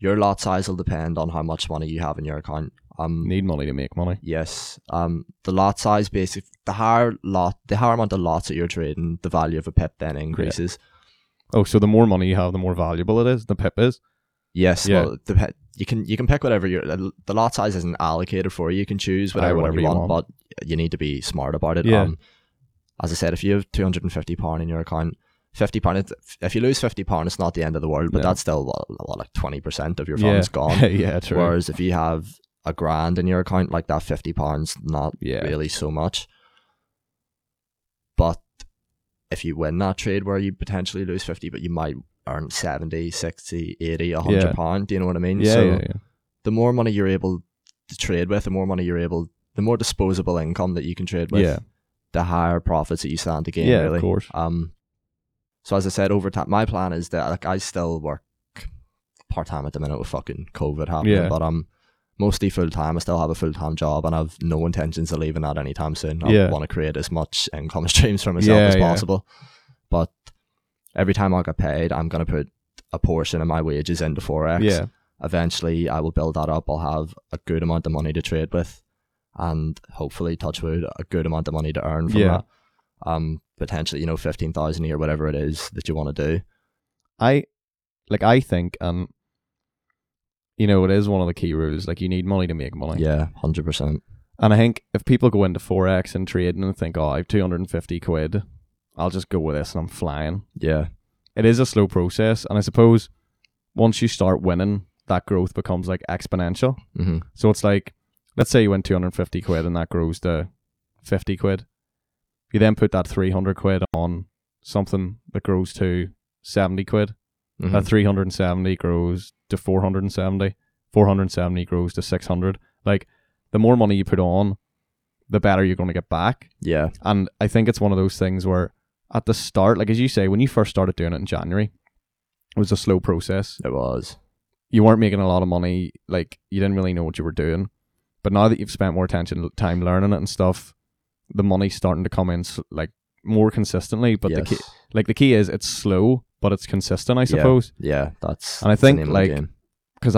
Your lot size will depend on how much money you have in your account. Need money to make money. Yes. The lot size, basically, the higher amount of lots that you're trading, the value of a pip then increases. Yeah. Oh, so the more money you have, the more valuable it is, the pip is? Yes. Yeah. Well, you can pick whatever the lot size isn't allocated for you. You can choose whatever you want, but you need to be smart about it. Yeah. As I said, if you have £250 in your account, if you lose £50, it's not the end of the world, but that's still, like 20% of your fund's gone. Yeah, true. Whereas if you have a grand in your account, like that £50's not really so much. But if you win that trade where you potentially lose 50, but you might earn 70, 60, 80, £100, do you know what I mean? Yeah, the more money you're able to trade with, the more disposable income that you can trade with, the higher profits that you stand to gain, really. Of course. So as I said, over time, my plan is that, like, I still work part-time at the minute with fucking COVID happening, but I'm mostly full-time. I still have a full-time job and I've no intentions of leaving that anytime soon. I want to create as much income streams for myself as possible. But every time I get paid, I'm going to put a portion of my wages into Forex. Yeah. Eventually, I will build that up. I'll have a good amount of money to trade with and hopefully, touch wood, a good amount of money to earn from that. Potentially, you know, 15,000 a year, whatever it is that you want to do. I think, you know, it is one of the key rules. Like, you need money to make money. Yeah, 100%. And I think if people go into Forex and trading and think, oh, I have 250 quid, I'll just go with this and I'm flying. Yeah. It is a slow process. And I suppose once you start winning, that growth becomes like exponential. Mm-hmm. So it's like, let's say you win 250 quid and that grows to 50 quid. You then put that 300 quid on something that grows to 70 quid. Mm-hmm. That 370 grows to 470. 470 grows to 600. Like, the more money you put on, the better you're going to get back. Yeah. And I think it's one of those things where at the start, like as you say, when you first started doing it in January, it was a slow process. It was. You weren't making a lot of money. Like, you didn't really know what you were doing. But now that you've spent more time learning it and stuff, the money's starting to come in like more consistently, but the key is it's slow but it's consistent, I suppose. That's I think, like, because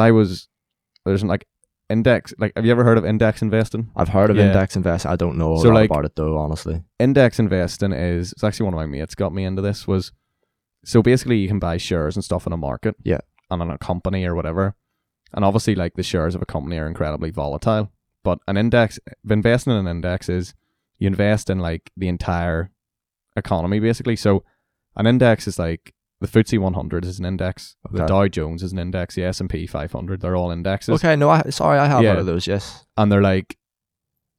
there's like index, like, have you ever heard of index investing? I've heard of index investing. I don't know a lot about it though, honestly. Index investing is, it's actually one of my mates got me into this, was so basically you can buy shares and stuff in a market and in a company or whatever, and obviously like the shares of a company are incredibly volatile, but investing in an index is you invest in like the entire economy basically. So an index is like the FTSE 100 is an index, the Dow Jones is an index, the S&P 500, they're all indexes. Okay, no, I have one of those, yes. And they're like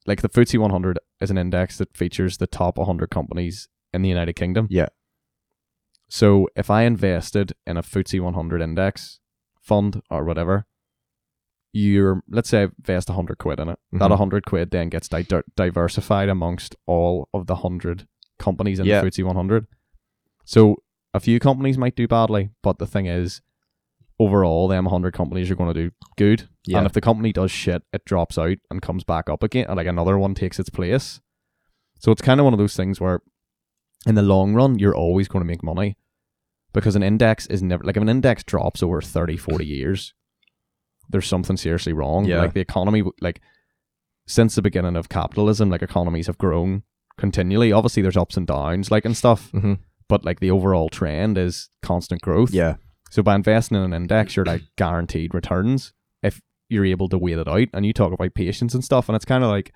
the FTSE 100 is an index that features the top 100 companies in the United Kingdom. Yeah. So if I invested in a FTSE 100 index fund or whatever, let's say invest 100 quid in it. Mm-hmm. That 100 quid then gets diversified amongst all of the 100 companies in the FTSE 100. So a few companies might do badly, but the thing is, overall, them 100 companies are going to do good. Yeah. And if the company does shit, it drops out and comes back up again, and like another one takes its place. So it's kind of one of those things where in the long run, you're always going to make money, because an index is never, like if an index drops over 30, 40 years, there's something seriously wrong. Yeah. Like the economy, like since the beginning of capitalism, like economies have grown continually. Obviously there's ups and downs, like, and stuff, but like the overall trend is constant growth. Yeah. So by investing in an index, you're like guaranteed returns if you're able to wait it out. And you talk about patience and stuff, and it's kind of like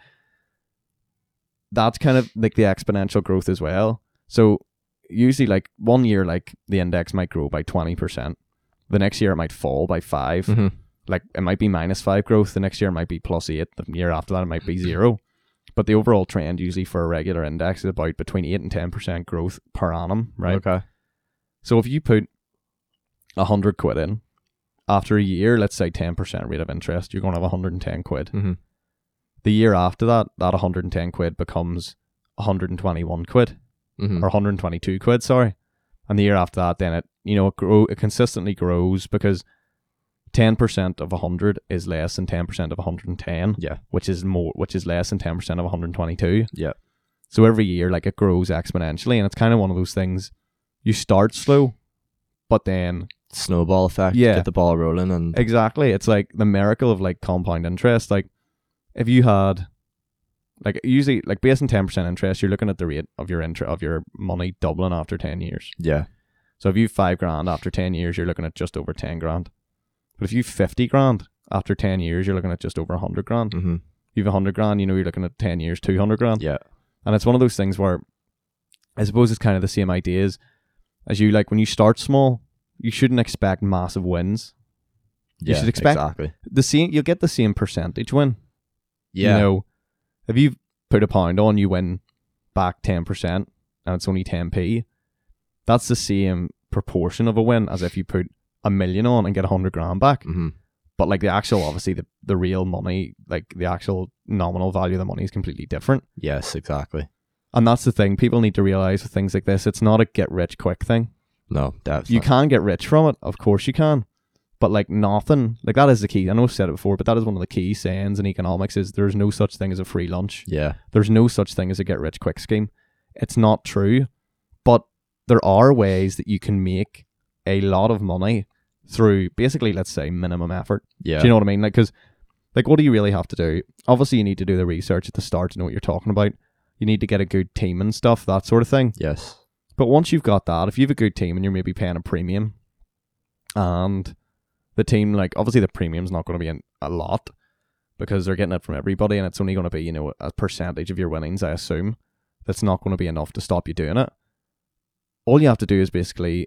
that's kind of like the exponential growth as well. So usually like 1 year, like the index might grow by 20%. The next year it might fall by 5%. Mm-hmm. Like it might be -5% growth. The next year it might be +8%. The year after that it might be 0%. But the overall trend usually for a regular index is about between 8 and 10% growth per annum, right? Okay. So if you put 100 quid in, after a year, let's say 10% rate of interest, you're going to have 110 quid. Mm-hmm. The year after that, that 110 quid becomes 121 quid, mm-hmm. or 122 quid, sorry. And the year after that, then it consistently grows, because 10% of 100 is less than 10% of 110. Yeah. Which is less than 10% of 122. Yeah. So every year, like, it grows exponentially, and it's kind of one of those things. You start slow, but then snowball effect. Yeah. Get the ball rolling, and exactly. It's like the miracle of like compound interest. Like, if you had like, usually like based on 10% interest, you're looking at the rate of your money doubling after 10 years. Yeah. So if you 5 grand after 10 years, you're looking at just over 10 grand. But if you 50 grand after 10 years, you're looking at just over 100 grand. Mm-hmm. You've 100 grand, you're looking at 10 years, 200 grand. Yeah. And it's one of those things where I suppose it's kind of the same ideas as you, like, when you start small, you shouldn't expect massive wins. Yeah, you should expect exactly the same. You'll get the same percentage win. Yeah. You know, if you put £1 on, you win back 10%, and it's only 10p. That's the same proportion of a win as if you put $1 million on and get 100 grand back. Mm-hmm. But like the actual, obviously the real money, like the actual nominal value of the money is completely different. Yes, exactly. And that's the thing. People need to realize with things like this, it's not a get rich quick thing. No, definitely. You can get rich from it, of course you can, but like nothing, like that is the key. I know I've said it before, but that is one of the key sayings in economics is there's no such thing as a free lunch. Yeah. There's no such thing as a get rich quick scheme. It's not true, but there are ways that you can make a lot of money through basically, let's say, minimum effort. Yeah. Do you know what I mean? Like, because like, what do you really have to do? Obviously, you need to do the research at the start to know what you're talking about. You need to get a good team and stuff, that sort of thing. Yes. But once you've got that, if you have a good team and you're maybe paying a premium, and the team, like, obviously the premium's not going to be a lot because they're getting it from everybody, and it's only going to be, you know, a percentage of your winnings, I assume. That's not going to be enough to stop you doing it. All you have to do is basically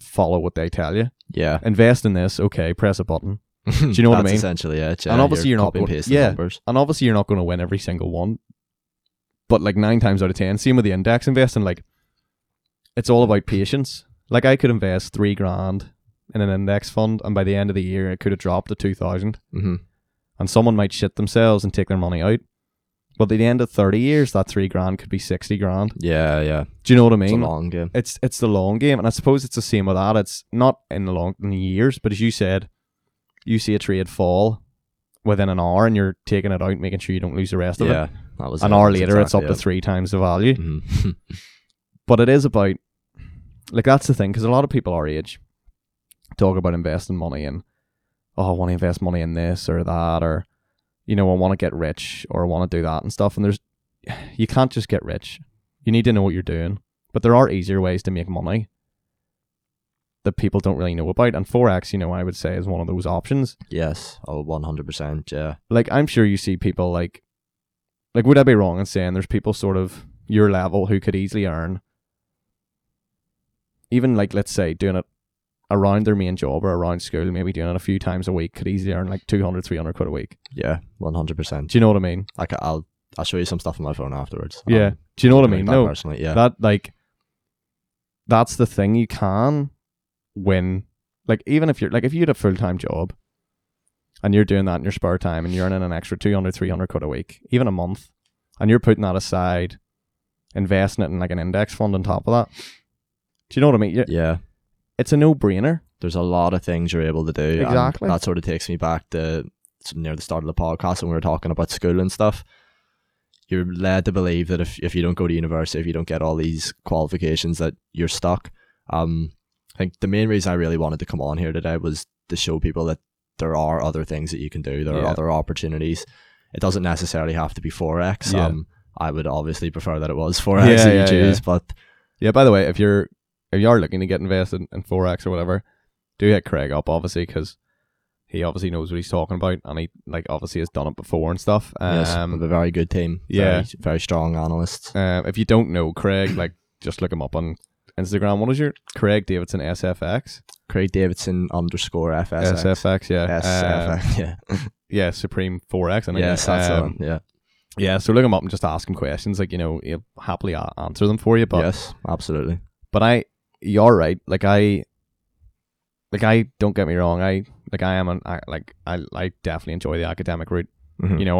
follow what they tell you. Yeah. Invest in this. Okay, press a button. Do you know what I mean? That's essentially it. Yeah, and obviously you're not going, yeah, and obviously you're not going to win every single one. But like 9 times out of 10, same with the index investing, like, it's all about patience. Like, I could invest 3 grand in an index fund, and by the end of the year, it could have dropped to 2,000. Mm-hmm. And someone might shit themselves and take their money out. But at the end of 30 years, that 3 grand could be 60 grand. Yeah, yeah. Do you know what I mean? It's a long game. It's the long game. And I suppose it's the same with that. It's not in the years, but as you said, you see a trade fall within an hour, and you're taking it out, making sure you don't lose the rest of it. That was an hour later, exactly, it's up to 3 times the value. Mm-hmm. But it is about, like, that's the thing, because a lot of people our age talk about investing money in, oh, I want to invest money in this or that, or, you know, I want to get rich, or I want to do that and stuff. And you can't just get rich. You need to know what you're doing. But there are easier ways to make money that people don't really know about. And Forex, you know, I would say is one of those options. Yes. Oh, 100%. Yeah. Like, I'm sure you see people like, would I be wrong in saying there's people sort of your level who could easily earn, even like, let's say, doing it around their main job or around school, maybe doing it a few times a week, could easily earn like 200, 300 quid a week. Yeah, 100%. Do you know what I mean? Like, I'll show you some stuff on my phone afterwards. Yeah. Do you know what I mean? No. Personally, yeah. That, like, that's the thing. You can win. Like, even if you're, like, if you had a full-time job and you're doing that in your spare time and you're earning an extra 200, 300 quid a week, even a month, and you're putting that aside, investing it in like an index fund on top of that. Do you know what I mean? Yeah. It's a no-brainer. There's a lot of things you're able to do. Exactly. That sort of takes me back to near the start of the podcast when we were talking about school and stuff. You're led to believe that if you don't go to university, if you don't get all these qualifications, that you're stuck. I think the main reason I really wanted to come on here today was to show people that there are other things that you can do. There are other opportunities. It doesn't necessarily have to be Forex. Yeah. I would obviously prefer that it was Forex that you choose, but... Yeah, by the way, if you are looking to get invested in Forex or whatever, do hit Craig up, obviously, because he obviously knows what he's talking about, and he like obviously has done it before and stuff. Yes, with a very good team. Yeah, very strong analysts. If you don't know Craig, like just look him up on Instagram. What is your Craig Davidson SFX? Craig Davidson _ FSX. SFX, yeah. SFX, yeah. Yeah, Supreme Forex. I mean, yes, that's one. Yeah. Yeah, so look him up and just ask him questions. Like, you know, he'll happily answer them for you. But yes, absolutely. But you're right. Like I don't get me wrong. I definitely enjoy the academic route. Mm-hmm. You know,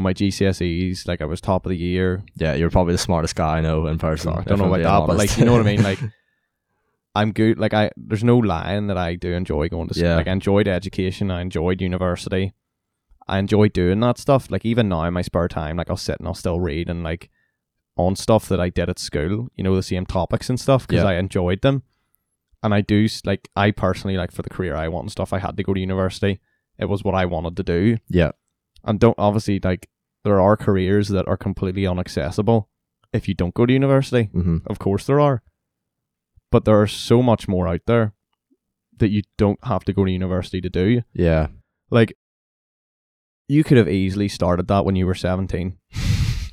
my GCSEs, like I was top of the year. Yeah, you're probably the smartest guy I know in person. I don't know about that, but like, you know what I mean? Like, I'm good. Like, there's no lying that I do enjoy going to school. Yeah. Like, I enjoyed education. I enjoyed university. I enjoy doing that stuff. Like, even now in my spare time, like I'll sit and I'll still read and like on stuff that I did at school, you know, the same topics and stuff, because I enjoyed them. And I do, like, I personally, like, for the career I want and stuff, I had to go to university. It was what I wanted to do. Yeah. And don't, obviously, like, there are careers that are completely inaccessible if you don't go to university. Mm-hmm. Of course there are. But there are so much more out there that you don't have to go to university to do. Yeah. Like, you could have easily started that when you were 17.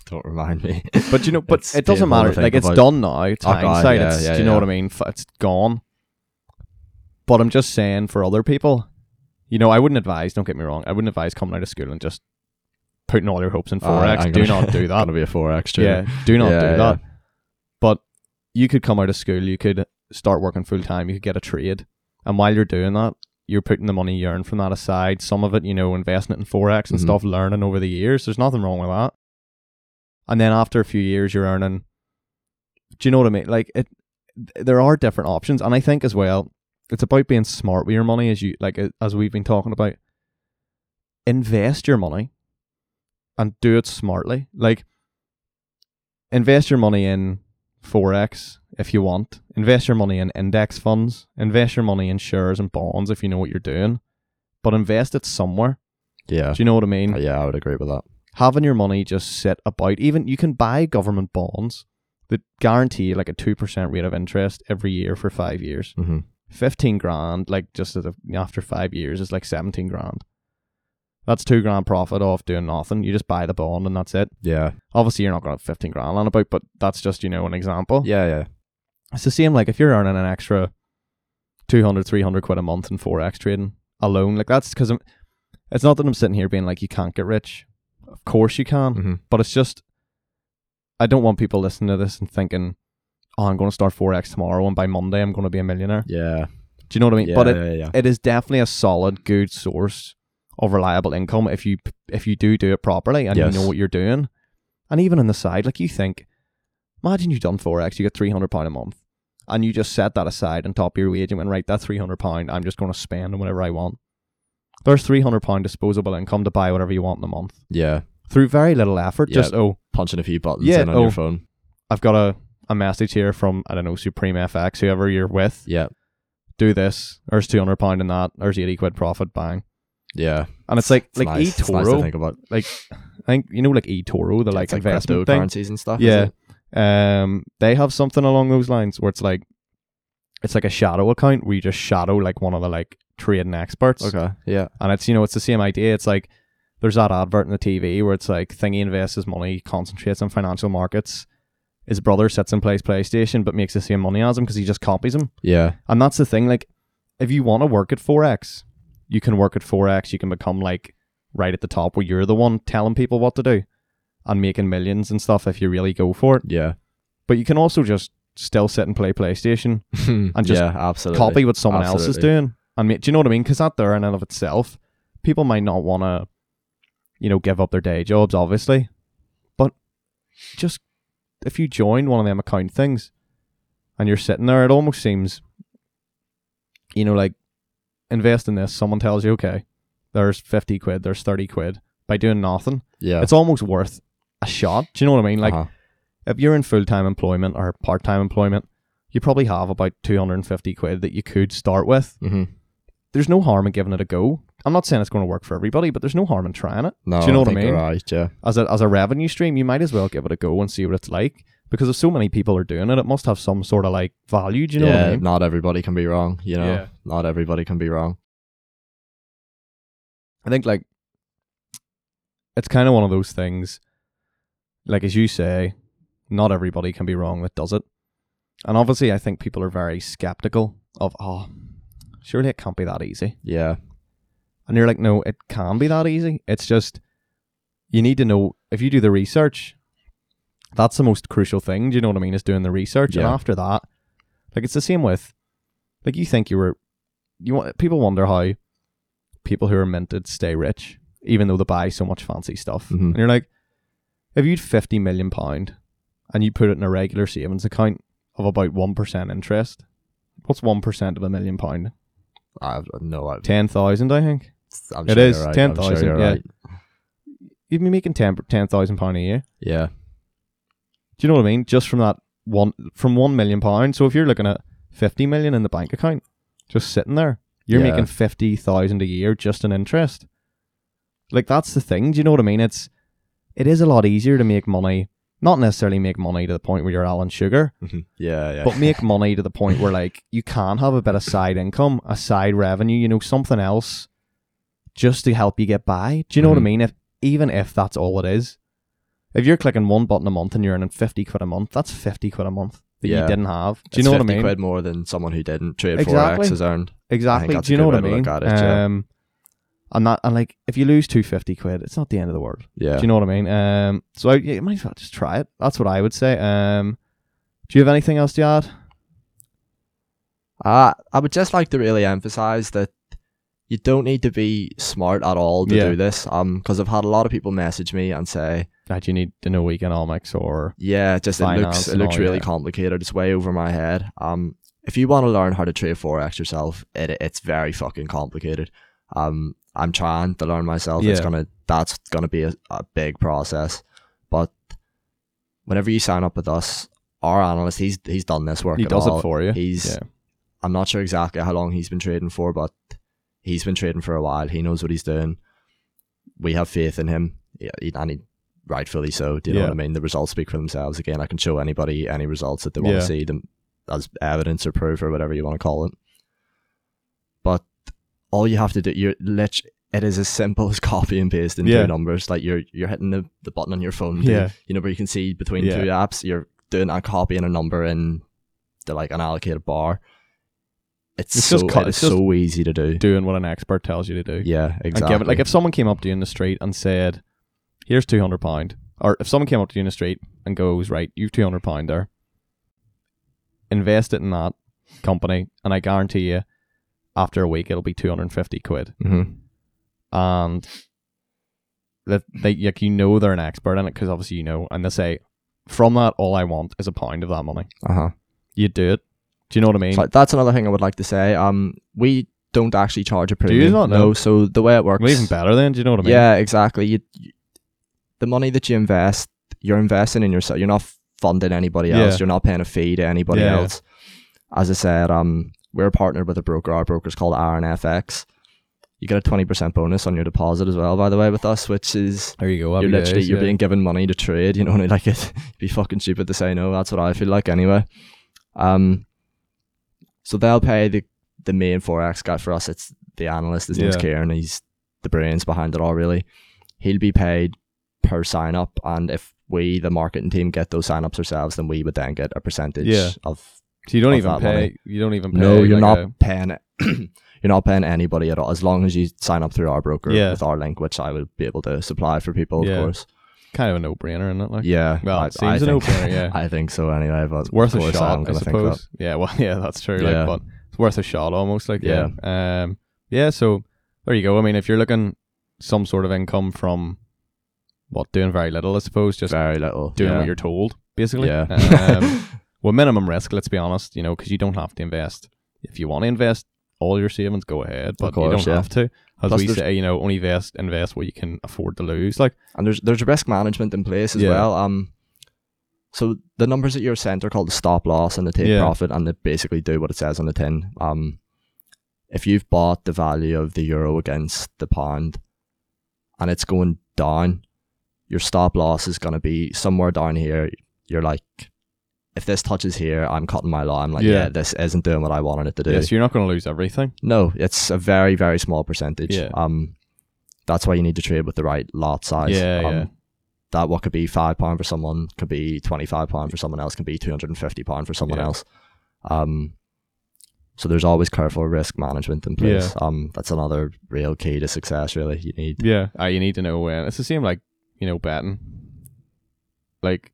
Don't remind me. But, you know, but it doesn't matter. Like, it's done now. It's hindsight. Yeah, do you know what I mean? It's gone. But I'm just saying, for other people, you know, I wouldn't advise, don't get me wrong, I wouldn't advise coming out of school and just putting all your hopes in Forex. Do not do that. It's going to be a Forex trade. Yeah, do not do that. But you could come out of school, you could start working full time, you could get a trade. And while you're doing that, you're putting the money you earn from that aside, some of it, you know, investing it in Forex and stuff, learning over the years. There's nothing wrong with that. And then after a few years, you're earning, do you know what I mean? Like, there are different options. And I think as well, it's about being smart with your money, as we've been talking about. Invest your money and do it smartly. Like, invest your money in Forex if you want. Invest your money in index funds. Invest your money in shares and bonds if you know what you're doing. But invest it somewhere. Yeah. Do you know what I mean? Yeah, I would agree with that. Having your money just sit about, even you can buy government bonds that guarantee like a 2% rate of interest every year for 5 years. Mm-hmm. 15 grand, like just after 5 years, is like 17 grand. That's 2 grand profit off doing nothing. You just buy the bond and that's it. Yeah. Obviously, you're not going to have 15 grand on about, but that's just, you know, an example. Yeah, yeah. It's the same, like if you're earning an extra 200, 300 quid a month in Forex trading alone, like that's because it's not that I'm sitting here being like, you can't get rich. Of course you can. Mm-hmm. But it's just, I don't want people listening to this and thinking, oh, I'm going to start Forex tomorrow and by Monday I'm going to be a millionaire. Yeah. Do you know what I mean? Yeah, but it is definitely a solid, good source of reliable income if you do it properly and you know what you're doing. And even on the side, like you think, imagine you've done Forex, you get £300 a month and you just set that aside on top of your wage and went, right, that £300 I'm just going to spend on whatever I want. There's £300 disposable income to buy whatever you want in a month. Yeah. Through very little effort, punching a few buttons in on your phone. I've got a message here from, I don't know, Supreme FX, whoever you're with. Yeah. Do this. There's £200 in that. There's 80 quid profit. Bang. Yeah. And it's like nice. eToro. Nice to think about. Like, I think, you know, like eToro, the like investment thing. Currencies and stuff. Yeah. They have something along those lines where it's like a shadow account where you just shadow like one of the like trading experts. Okay. Yeah. And it's, you know, it's the same idea. It's like, there's that advert on the TV where it's like, thingy invests his money, concentrates on financial markets. His brother sits and plays PlayStation, but makes the same money as him because he just copies him. Yeah. And that's the thing. Like, if you want to work at Forex, you can work at Forex. You can become, like, right at the top where you're the one telling people what to do and making millions and stuff if you really go for it. Yeah. But you can also just still sit and play PlayStation and just copy what someone else is doing. And do you know what I mean? Because that there in and of itself, people might not want to, you know, give up their day jobs, obviously. But just, if you join one of them account things and you're sitting there, it almost seems, you know, like, invest in this. Someone tells you, okay, there's 50 quid, there's 30 quid by doing nothing. Yeah. It's almost worth a shot. Do you know what I mean? Like, if you're in full-time employment or part-time employment, you probably have about 250 quid that you could start with. Mm-hmm. There's no harm in giving it a go. I'm not saying it's going to work for everybody, but there's no harm in trying it. No, do you know what I mean? Right, yeah. As a revenue stream, you might as well give it a go and see what it's like. Because if so many people are doing it, it must have some sort of like value. Do you know what I mean? Not everybody can be wrong. You know, not everybody can be wrong. I think like it's kind of one of those things, like as you say, not everybody can be wrong that does it. And obviously I think people are very skeptical of, oh, surely it can't be that easy. Yeah. And you're like, no, it can be that easy. It's just, you need to know, if you do the research, that's the most crucial thing, do you know what I mean, is doing the research. Yeah. And after that, like it's the same with, like you think people wonder how people who are minted stay rich, even though they buy so much fancy stuff. Mm-hmm. And you're like, if you'd £50 million and you put it in a regular savings account of about 1% interest, what's 1% of £1 million? I have no idea. 10,000, I think. I'm sure it is, right. 10,000. Sure, yeah. Right. You'd be making £10,000 a year. Yeah. Do you know what I mean? Just from that from £1 million. So if you're looking at 50 million in the bank account, just sitting there, you're making 50,000 a year just in interest. Like that's the thing. Do you know what I mean? It is a lot easier to make money. Not necessarily make money to the point where you're Alan Sugar. Yeah, yeah. But make money to the point where like you can have a bit of side income, a side revenue, you know, something else just to help you get by. Do you know what I mean? Even if that's all it is. If you're clicking one button a month and you're earning 50 quid a month, that's 50 quid a month that you didn't have. Do you know what I mean? 50 quid more than someone who didn't trade Forex has earned. Exactly. Do you know what I mean? And like, if you lose 250 quid, it's not the end of the world. Yeah. Do you know what I mean? So you might as well just try it. That's what I would say. Do you have anything else to add? I would just like to really emphasize that you don't need to be smart at all to do this. Because I've had a lot of people message me and say that you need to know economics or finance. It looks really complicated. It's way over my head. If you want to learn how to trade Forex yourself, it's very fucking complicated. I'm trying to learn myself. Yeah. That's gonna be a big process. But whenever you sign up with us, our analyst, he's done this work. He does it for you. I'm not sure exactly how long he's been trading for, but he's been trading for a while. He knows what he's doing. We have faith in him, and he rightfully so. Do you know what I mean? The results speak for themselves. Again, I can show anybody any results that they want to see them as evidence or proof or whatever you want to call it. But all you have to do, it is as simple as copy and paste in two numbers. Like you're hitting the button on your phone, where you can see between two apps, you're doing and copying a number in the like an allocated bar. It's so easy to do. Doing what an expert tells you to do. Yeah, exactly. Like if someone came up to you in the street and said, "Here's £200," or if someone came up to you in the street and goes, "Right, you've £200 there. Invest it in that company, and I guarantee you." After a week, it'll be 250 quid. Mm-hmm. And they're an expert in it because obviously you know. And they say, from that, all I want is £1 of that money. Uh-huh. You do it. Do you know what I mean? So that's another thing I would like to say. We don't actually charge a premium. Do you not know? No, so the way it works... Well, even better then, do you know what I mean? Yeah, exactly. The money that you invest, you're investing in yourself. You're not funding anybody else. Yeah. You're not paying a fee to anybody else. As I said... We're partnered with a broker. Our broker's called RNFX. You get a 20% bonus on your deposit as well, by the way, with us, which is... There you go. You're being given money to trade. You know, like it'd be fucking stupid to say no. That's what I feel like anyway. So they'll pay the main Forex guy for us. It's the analyst. His name's Karen. He's the brains behind it all, really. He'll be paid per sign-up. And if we, the marketing team, get those sign-ups ourselves, then we would then get a percentage of... So you don't even pay. No, you're not paying. You're not paying anybody at all as long as you sign up through our broker with our link, which I will be able to supply for people, of course. Kind of a no-brainer, isn't it? Like, well, it seems a no-brainer. Yeah, I think so. Anyway, but it's worth a shot, I suppose. Yeah, well, yeah, that's true. Yeah. Like, but it's worth a shot almost. Like, So there you go. I mean, if you're looking some sort of income from doing very little, I suppose, just very little, doing what you're told, basically. Yeah. Well, minimum risk, let's be honest, you know, because you don't have to invest. If you want to invest all your savings, go ahead, but you don't have to. As we say, you know, only invest what you can afford to lose. Like, and there's risk management in place as well. So the numbers that you're sent are called the stop loss and the take profit, and they basically do what it says on the tin. If you've bought the value of the euro against the pound, and it's going down, your stop loss is going to be somewhere down here. You're like, if this touches here, I'm cutting my line. I'm like, this isn't doing what I wanted it to do. Yes, yeah, so you're not going to lose everything. No, it's a very, very small percentage. Yeah. that's why you need to trade with the right lot size. Yeah. That what could be £5 for someone could be £25 for someone else, can be £250 for someone else. So there's always careful risk management in place. That's another real key to success, really. You need you need to know when. It's the same, like, you know, betting. Like,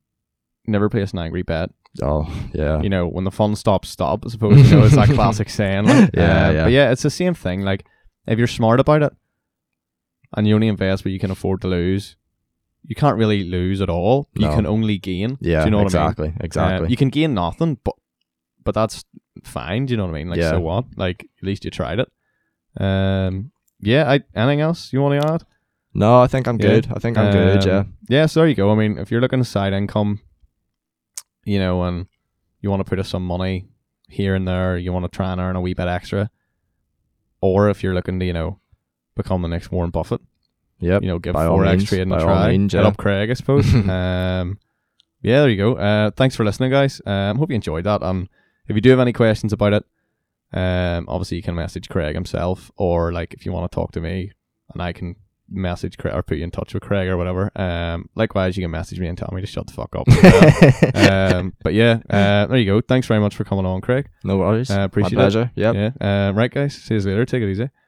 never place an angry bet. Oh, yeah. You know, when the fun stops, stop, I suppose. You know, it's that classic saying. Like, But yeah, it's the same thing. Like, if you're smart about it and you only invest what you can afford to lose, you can't really lose at all. No. You can only gain. Yeah, do you know what I mean? Exactly. You can gain nothing, but that's fine. Do you know what I mean? Like, so what? Like, at least you tried it. Anything else you want to add? No, I think I'm good. I think I'm good, yeah. Yeah, so there you go. I mean, if you're looking to side income, you know, and you want to put up some money here and there, you want to try and earn a wee bit extra, or if you're looking to, you know, become the next Warren Buffett, you know, give Forex trading a try. Get up Craig, I suppose. There you go. Thanks for listening, guys. Hope you enjoyed that. If you do have any questions about it, obviously you can message Craig himself, or like if you want to talk to me and I can message Craig or put you in touch with Craig or whatever. Likewise, you can message me and tell me to shut the fuck up. There you go. Thanks very much for coming on, Craig. No worries. Appreciate it. My pleasure. Right, guys. See you later. Take it easy.